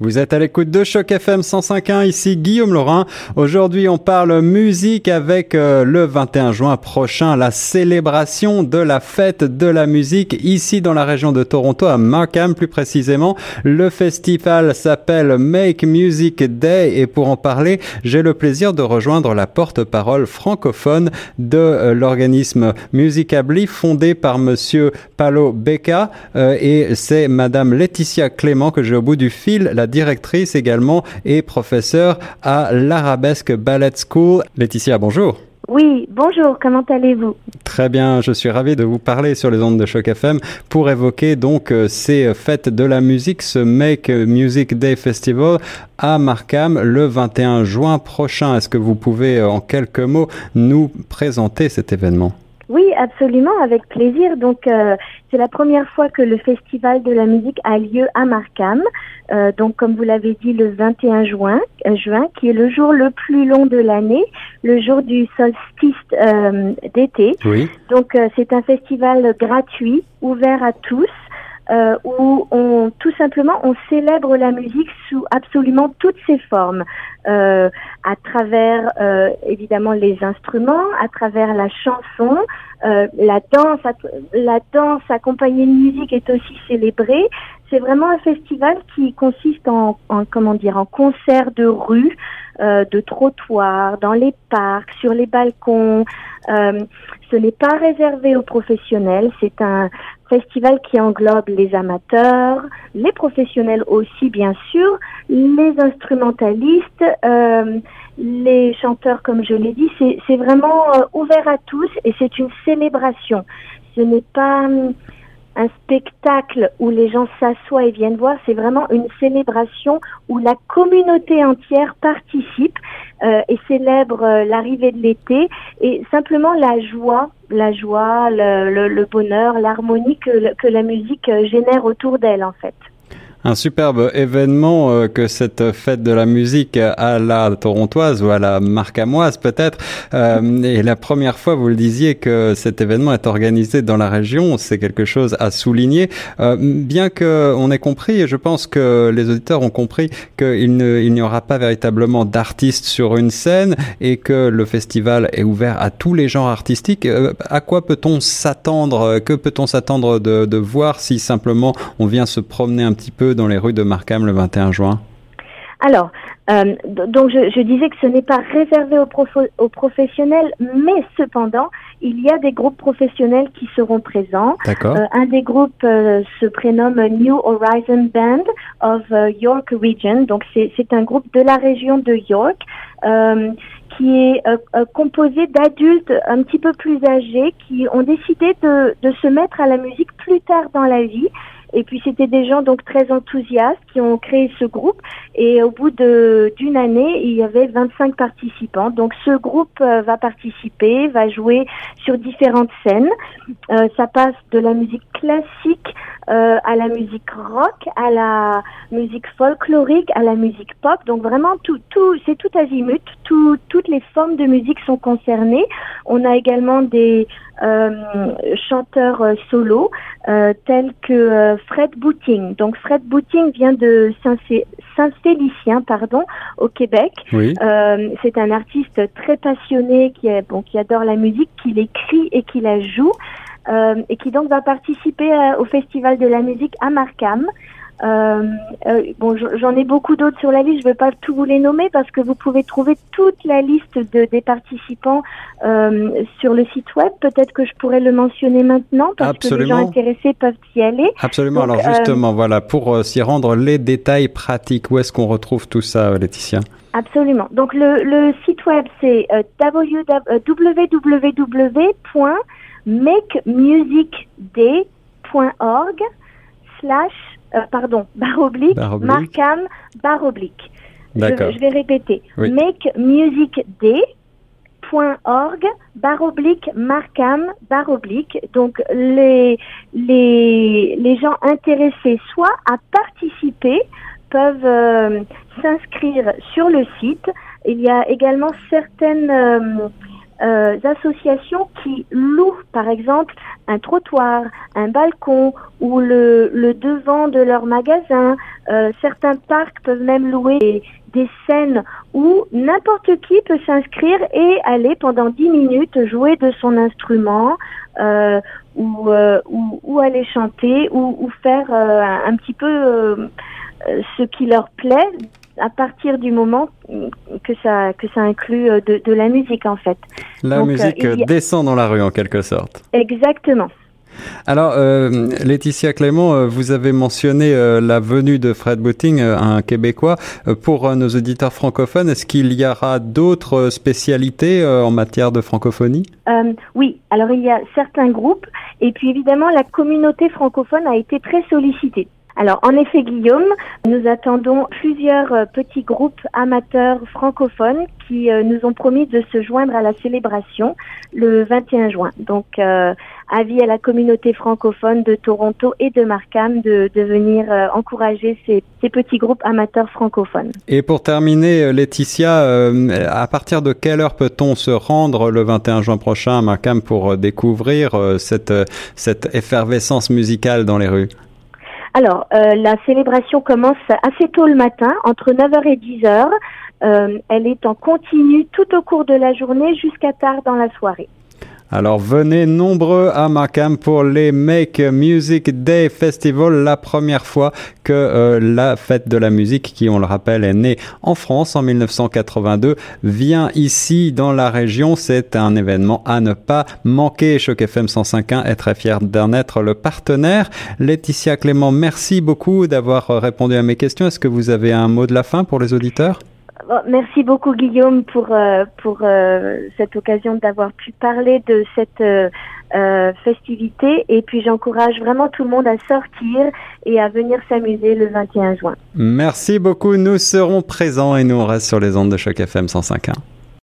Vous êtes à l'écoute de Choc FM 105.1, ici Guillaume Lorin. Aujourd'hui, on parle musique avec le 21 juin prochain, la célébration de la fête de la musique ici dans la région de Toronto, à Markham plus précisément. Le festival s'appelle Make Music Day et pour en parler, j'ai le plaisir de rejoindre la porte-parole francophone de l'organisme Musicably, fondé par monsieur Paulo Becca et c'est madame Laetitia Clément que j'ai au bout du fil, la directrice également et professeure à l'Arabesque Ballet School. Laetitia, bonjour. Oui, bonjour, comment allez-vous? Très bien, je suis ravi de vous parler sur les ondes de Choc FM pour évoquer donc ces fêtes de la musique, ce Make Music Day Festival à Markham le 21 juin prochain. Est-ce que vous pouvez en quelques mots nous présenter cet événement? Oui, absolument, avec plaisir. Donc, c'est la première fois que le Festival de la musique a lieu à Markham. Donc, comme vous l'avez dit, le 21 juin, qui est le jour le plus long de l'année, le jour du solstice d'été. Oui. Donc, c'est un festival gratuit, ouvert à tous, où on tout simplement on célèbre la musique sous absolument toutes ses formes, à travers évidemment les instruments, à travers la chanson, la danse accompagnée de musique est aussi célébrée. C'est vraiment un festival qui consiste en concerts de rue, de trottoirs, dans les parcs, sur les balcons. Ce n'est pas réservé aux professionnels, c'est un festival qui englobe les amateurs, les professionnels aussi bien sûr, les instrumentalistes, les chanteurs comme je l'ai dit, c'est vraiment ouvert à tous et c'est une célébration. Ce n'est pas un spectacle où les gens s'assoient et viennent voir, c'est vraiment une célébration où la communauté entière participe et célèbre l'arrivée de l'été et simplement la joie, le bonheur, l'harmonie que la musique génère autour d'elle en fait. Un superbe événement que cette fête de la musique à la torontoise ou à la marcamoise peut-être. Et la première fois, vous le disiez, que cet événement est organisé dans la région, c'est quelque chose à souligner. Bien qu'on ait compris, et je pense que les auditeurs ont compris qu'il n'y aura pas véritablement d'artistes sur une scène et que le festival est ouvert à tous les genres artistiques. À quoi peut-on s'attendre? Que peut-on s'attendre de voir si simplement on vient se promener un petit peu dans les rues de Markham le 21 juin? Alors, donc je disais que ce n'est pas réservé aux professionnels, mais cependant, il y a des groupes professionnels qui seront présents. D'accord. Un des groupes se prénomme New Horizon Band of York Region, donc c'est un groupe de la région de York qui est composé d'adultes un petit peu plus âgés qui ont décidé de se mettre à la musique plus tard dans la vie. Et puis c'était des gens donc très enthousiastes qui ont créé ce groupe et au bout d'une année, il y avait 25 participants. Donc ce groupe va participer, va jouer sur différentes scènes. Ça passe de la musique classique à la musique rock, à la musique folklorique, à la musique pop. Donc vraiment tout c'est tout azimut, toutes les formes de musique sont concernées. On a également des chanteurs solos tels que Fred Botting. Donc Fred Botting vient de Saint-Célicien, au Québec. Oui. C'est un artiste très passionné qui adore la musique, qui l'écrit et qui la joue et qui donc va participer au Festival de la musique à Markham. J'en ai beaucoup d'autres sur la liste, je ne vais pas tout vous les nommer parce que vous pouvez trouver toute la liste des participants sur le site web. Peut-être que je pourrais le mentionner maintenant parce Absolument. Que les gens intéressés peuvent y aller. Absolument. Donc, alors justement, voilà, pour s'y rendre, les détails pratiques, où est-ce qu'on retrouve tout ça, Laetitia? Absolument. Donc le site web, c'est www.makemusicday.org/Markham/. D'accord. Je vais répéter. Oui. makemusicday.org/Markham/. Donc, les gens intéressés soit à participer peuvent s'inscrire sur le site. Il y a également certaines associations qui louent, par exemple, un trottoir, un balcon ou le devant de leur magasin. Certains parcs peuvent même louer des scènes où n'importe qui peut s'inscrire et aller pendant 10 minutes jouer de son instrument ou aller chanter ou faire un petit peu ce qui leur plaît à partir du moment que ça inclut de la musique en fait. Donc, musique descend dans la rue en quelque sorte. Exactement. Alors, Laetitia Clément, vous avez mentionné la venue de Fred Botting, un Québécois. Pour nos auditeurs francophones, est-ce qu'il y aura d'autres spécialités en matière de francophonie ? Oui, alors il y a certains groupes et puis évidemment la communauté francophone a été très sollicitée. Alors, en effet, Guillaume, nous attendons plusieurs petits groupes amateurs francophones qui nous ont promis de se joindre à la célébration le 21 juin. Donc, avis à la communauté francophone de Toronto et de Markham de venir encourager ces petits groupes amateurs francophones. Et pour terminer, Laetitia, à partir de quelle heure peut-on se rendre le 21 juin prochain à Markham pour découvrir cette effervescence musicale dans les rues ? Alors, la célébration commence assez tôt le matin, entre 9h et 10h. Elle est en continu tout au cours de la journée jusqu'à tard dans la soirée. Alors, venez nombreux à Markham pour les Make Music Day Festival, la première fois que la fête de la musique, qui on le rappelle est née en France en 1982, vient ici dans la région. C'est un événement à ne pas manquer. Choc FM 105.1 est très fier d'en être le partenaire. Laetitia Clément, merci beaucoup d'avoir répondu à mes questions. Est-ce que vous avez un mot de la fin pour les auditeurs ? Merci beaucoup Guillaume pour cette occasion d'avoir pu parler de cette festivité et puis j'encourage vraiment tout le monde à sortir et à venir s'amuser le 21 juin. Merci beaucoup, nous serons présents et nous on reste sur les ondes de Choc FM 105.1.